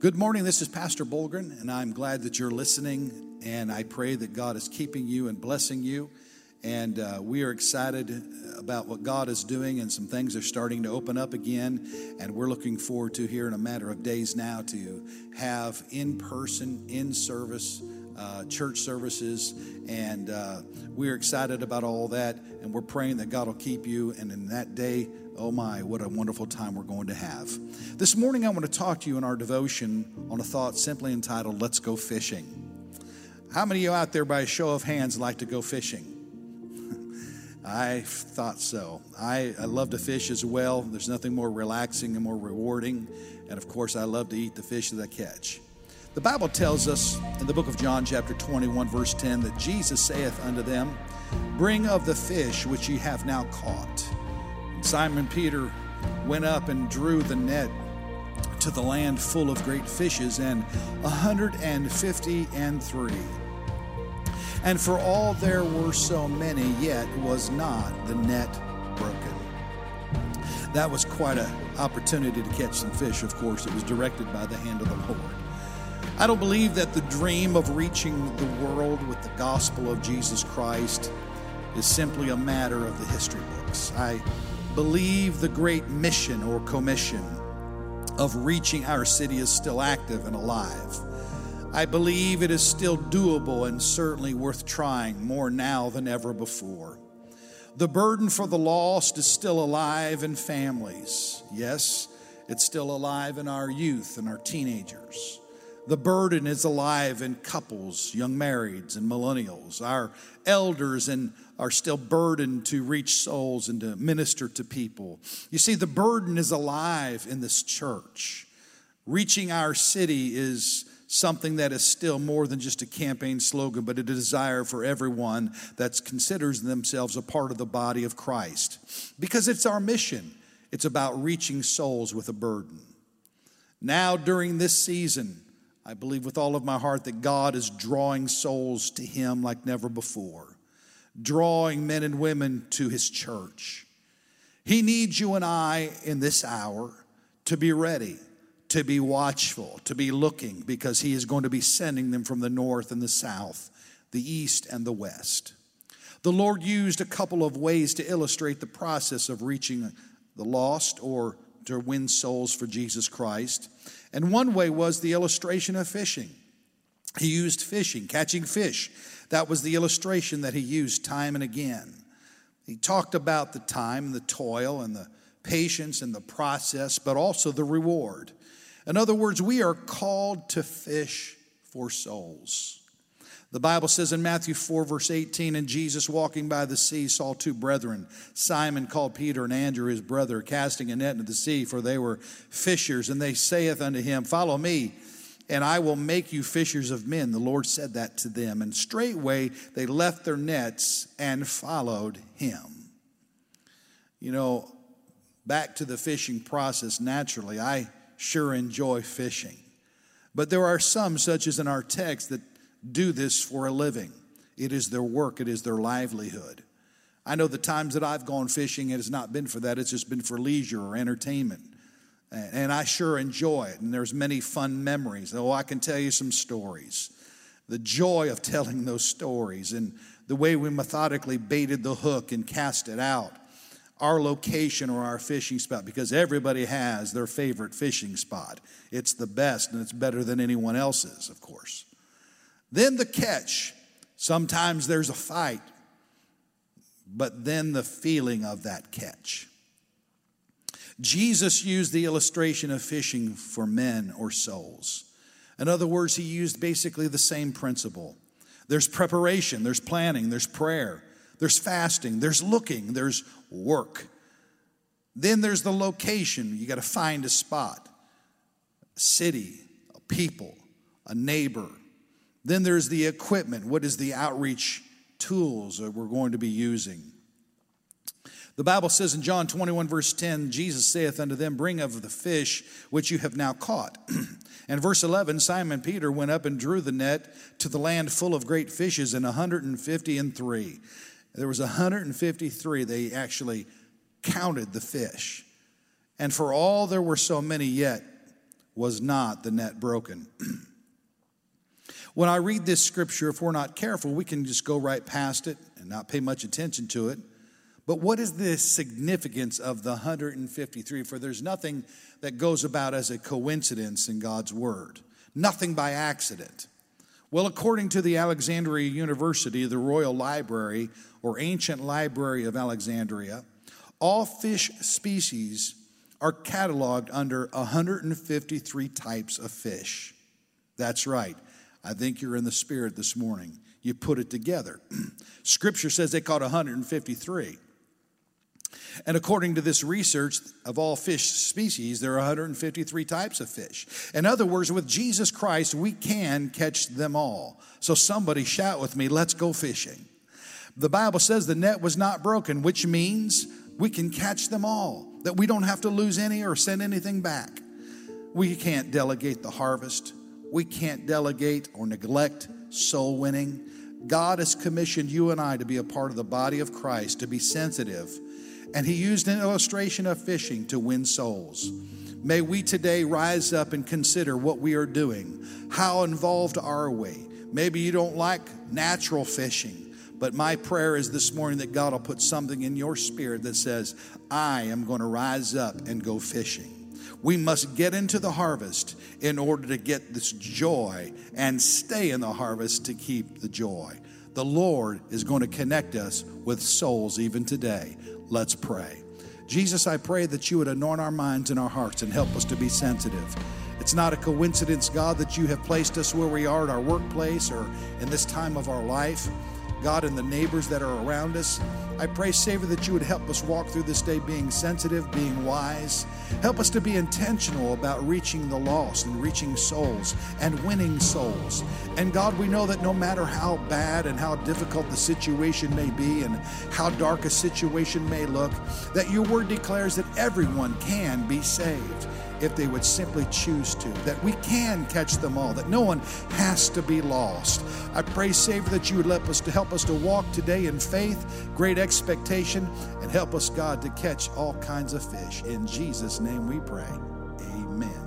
Good morning, this is Pastor Bolgren, and I'm glad that you're listening, and I pray that God is keeping you and blessing you, and we are excited about what God is doing, and some things are starting to open up again, and we're looking forward to here in a matter of days now to have in-person, in-service church services, and we're excited about all that, and we're praying that God will keep you, and in that day, oh my, what a wonderful time we're going to have. This morning I want to talk to you in our devotion on a thought simply entitled, Let's Go Fishing. How many of you out there by a show of hands like to go fishing? I thought so. I love to fish as well. There's nothing more relaxing and more rewarding. And of course, I love to eat the fish that I catch. The Bible tells us in the book of John, chapter 21, verse 10, that Jesus saith unto them, Bring of the fish which ye have now caught. Simon Peter went up and drew the net to the land full of great fishes, and 153. And for all there were so many, yet was not the net broken. That was quite an opportunity to catch some fish, of course. It was directed by the hand of the Lord. I don't believe that the dream of reaching the world with the gospel of Jesus Christ is simply a matter of the history books. I believe the great mission or commission of reaching our city is still active and alive. I believe it is still doable and certainly worth trying more now than ever before. The burden for the lost is still alive in families. Yes, it's still alive in our youth and our teenagers. The burden is alive in couples, young marrieds and millennials. Our elders and are still burdened to reach souls and to minister to people. You see, the burden is alive in this church. Reaching our city is something that is still more than just a campaign slogan, but a desire for everyone that considers themselves a part of the body of Christ. Because it's our mission. It's about reaching souls with a burden. Now, during this season, I believe with all of my heart that God is drawing souls to Him like never before. Drawing men and women to His church. He needs you and I in this hour to be ready, to be watchful, to be looking, because He is going to be sending them from the north and the south, the east and the west. The Lord used a couple of ways to illustrate the process of reaching the lost or to win souls for Jesus Christ. And one way was the illustration of fishing. He used fishing, catching fish. That was the illustration that He used time and again. He talked about the time, the toil, and the patience, and the process, but also the reward. In other words, we are called to fish for souls. The Bible says in Matthew 4, verse 18, And Jesus, walking by the sea, saw two brethren, Simon called Peter and Andrew his brother, casting a net into the sea, for they were fishers. And they saith unto him, Follow me, and I will make you fishers of men. The Lord said that to them. And straightway they left their nets and followed Him. You know, back to the fishing process naturally, I sure enjoy fishing. But there are some, such as in our text, that do this for a living. It is their work. It is their livelihood. I know the times that I've gone fishing, it has not been for that. It's just been for leisure or entertainment. And I sure enjoy it. And there's many fun memories. Oh, I can tell you some stories. The joy of telling those stories and the way we methodically baited the hook and cast it out. Our location or our fishing spot, because everybody has their favorite fishing spot. It's the best and it's better than anyone else's, of course. Then the catch. Sometimes there's a fight, but then the feeling of that catch. Jesus used the illustration of fishing for men or souls. In other words, He used basically the same principle. There's preparation, there's planning, there's prayer, there's fasting, there's looking, there's work. Then there's the location. You got to find a spot, a city, a people, a neighbor. Then there's the equipment. What is the outreach tools that we're going to be using? The Bible says in John 21, verse 10, Jesus saith unto them, Bring of the fish which you have now caught. And verse 11, Simon Peter went up and drew the net to the land full of great fishes, and 153. There was 153. They actually counted the fish. And for all there were so many, yet was not the net broken. When I read this scripture, if we're not careful, we can just go right past it and not pay much attention to it. But what is the significance of the 153? For there's nothing that goes about as a coincidence in God's word. Nothing by accident. Well, according to the Alexandria University, the Royal Library, or Ancient Library of Alexandria, all fish species are cataloged under 153 types of fish. That's right. I think you're in the spirit this morning. You put it together. Scripture says they caught 153. And according to this research, of all fish species, there are 153 types of fish. In other words, with Jesus Christ, we can catch them all. So somebody shout with me, let's go fishing. The Bible says the net was not broken, which means we can catch them all, that we don't have to lose any or send anything back. We can't delegate the harvest. We can't delegate or neglect soul winning. God has commissioned you and I to be a part of the body of Christ, to be sensitive. And he used an illustration of fishing to win souls. May we today rise up and consider what we are doing. How involved are we? Maybe you don't like natural fishing, but my prayer is this morning that God will put something in your spirit that says, I am going to rise up and go fishing. We must get into the harvest in order to get this joy and stay in the harvest to keep the joy. The Lord is going to connect us with souls even today. Let's pray. Jesus, I pray that you would anoint our minds and our hearts and help us to be sensitive. It's not a coincidence, God, that you have placed us where we are at our workplace or in this time of our life. God, and the neighbors that are around us, I pray, Savior, that you would help us walk through this day being sensitive, being wise. Help us to be intentional about reaching the lost and reaching souls and winning souls. And God, we know that no matter how bad and how difficult the situation may be and how dark a situation may look, that your word declares that everyone can be saved if they would simply choose to, that we can catch them all, that no one has to be lost. I pray, Savior, that you would help us to walk today in faith, great expectation, and help us, God, to catch all kinds of fish. In Jesus' name we pray. Amen.